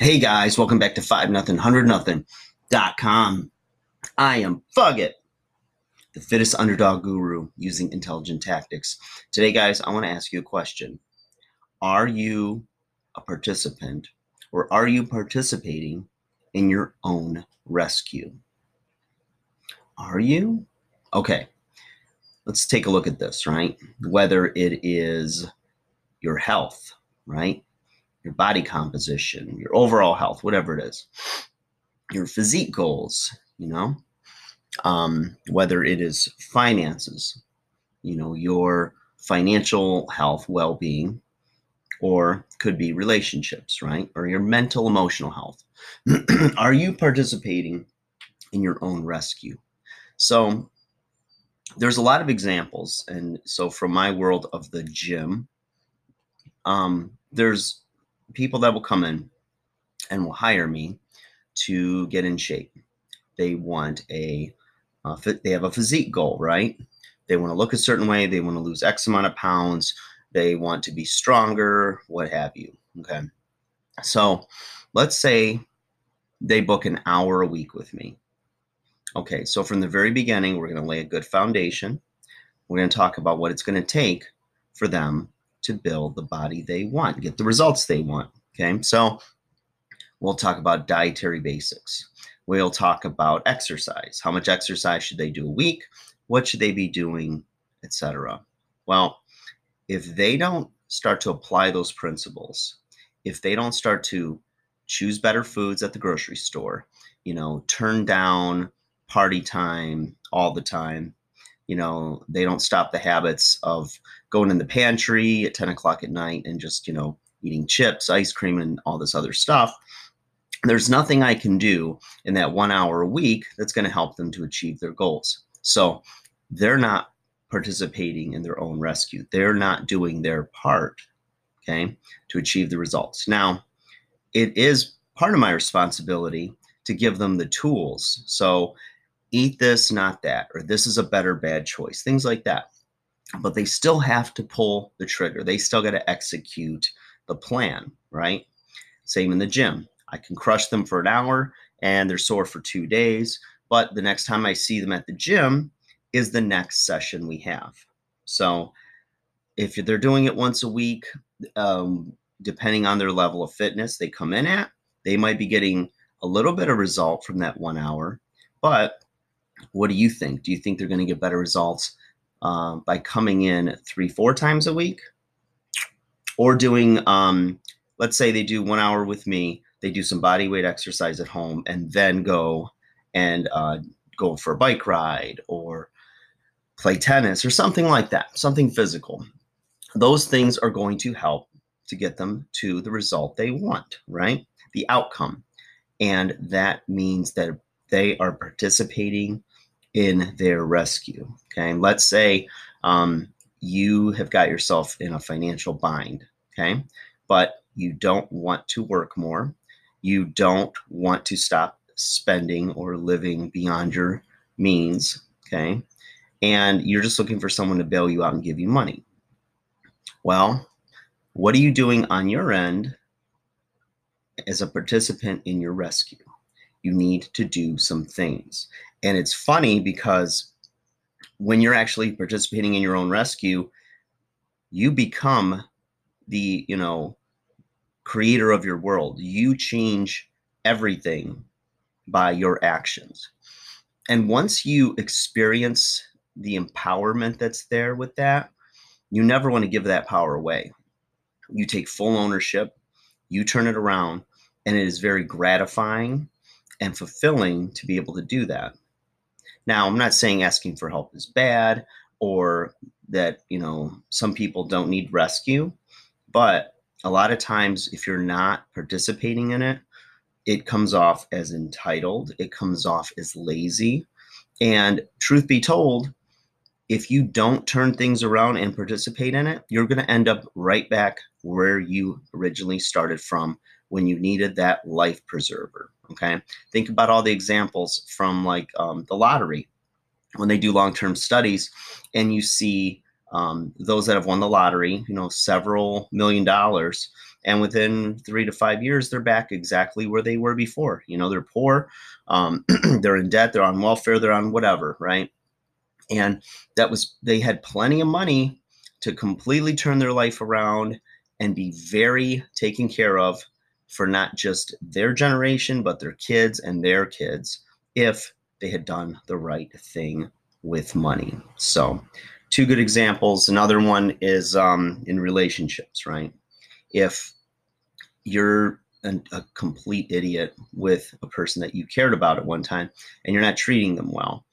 Hey guys, welcome back to 500nothing.com. I am Fugit, the fittest underdog guru using intelligent tactics. Today, guys, I want to ask you a question. Are you a participant or are you participating in your own rescue? Are you? Okay, let's take a look at this, right? Whether it is your health, right? Your body composition, your overall health, whatever it is, your physique goals, whether it is finances, your financial health, well-being, or could be relationships, right? Or your mental, emotional health. Are you participating in your own rescue? So there's a lot of examples. And so from my world of the gym, there's people that will come in and will hire me to get in shape. They want they have a physique goal, right? They want to look a certain way. They want to lose X amount of pounds. They want to be stronger, what have you. Okay. So let's say they book an hour a week with me. Okay. So from the very beginning, we're going to lay a good foundation. We're going to talk about what it's going to take for them to build the body they want, get the results they want. Okay. So we'll talk about dietary basics. We'll talk about exercise. How much exercise should they do a week? What should they be doing, etc. Well, if they don't start to apply those principles, if they don't start to choose better foods at the grocery store, turn down party time all the time, they don't stop the habits of going in the pantry at 10 o'clock at night and just, eating chips, ice cream, and all this other stuff. There's nothing I can do in that 1 hour a week that's going to help them to achieve their goals. So they're not participating in their own rescue. They're not doing their part, okay, to achieve the results. Now, it is part of my responsibility to give them the tools. So eat this, not that, or this is a better bad choice, things like that. But they still have to pull the trigger. They still got to execute the plan, right? Same in the gym. I can crush them for an hour and they're sore for 2 days. But the next time I see them at the gym is the next session we have. So if they're doing it once a week, depending on their level of fitness they come in at, they might be getting a little bit of result from that 1 hour. But what do you think? Do you think they're going to get better results by coming in 3-4 times a week? Or doing, let's say they do 1 hour with me, they do some body weight exercise at home, and then go and go for a bike ride or play tennis or something like that, something physical. Those things are going to help to get them to the result they want, right? The outcome. And that means that they are participating in their rescue. Okay. And let's say you have got yourself in a financial bind. Okay. But you don't want to work more. You don't want to stop spending or living beyond your means. Okay. And you're just looking for someone to bail you out and give you money. Well, what are you doing on your end as a participant in your rescue? You need to do some things. And it's funny because when you're actually participating in your own rescue, you become the, creator of your world. You change everything by your actions. And once you experience the empowerment that's there with that, you never want to give that power away. You take full ownership, you turn it around, and it is very gratifying and fulfilling to be able to do that. Now, I'm not saying asking for help is bad or that, some people don't need rescue, but a lot of times if you're not participating in it, it comes off as entitled, it comes off as lazy. And truth be told, if you don't turn things around and participate in it, you're going to end up right back where you originally started from when you needed that life preserver. Okay. Think about all the examples from the lottery when they do long-term studies and you see those that have won the lottery, you know, several $1 million. And within 3 to 5 years, they're back exactly where they were before. You know, they're poor, they're in debt, they're on welfare, they're on whatever, right? And that was, they had plenty of money to completely turn their life around and be very taken care of for not just their generation, but their kids and their kids, if they had done the right thing with money. So two good examples. Another one is in relationships, right? If you're a complete idiot with a person that you cared about at one time and you're not treating them well,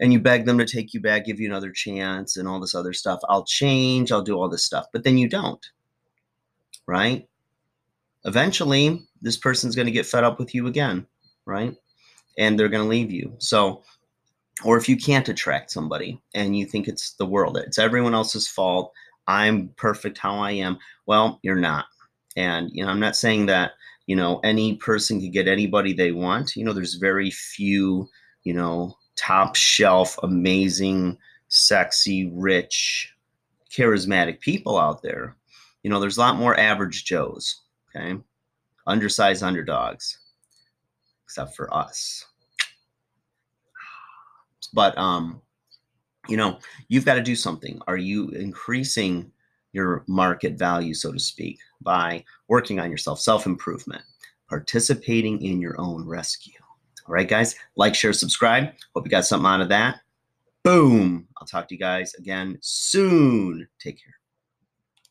and you beg them to take you back, give you another chance and all this other stuff, I'll change, I'll do all this stuff, but then you don't, right? Eventually, this person's going to get fed up with you again, right? And they're going to leave you. So, or if you can't attract somebody and you think it's the world, it's everyone else's fault, I'm perfect how I am. Well, you're not. And, you know, I'm not saying that, you know, any person can get anybody they want. You know, there's very few, you know, top shelf, amazing, sexy, rich, charismatic people out there. You know, there's a lot more average Joes, okay? Undersized underdogs, except for us. But, you know, you've got to do something. Are you increasing your market value, so to speak, by working on yourself, self-improvement, participating in your own rescue? All right, guys, like, share, subscribe. Hope you got something out of that. Boom. I'll talk to you guys again soon. Take care.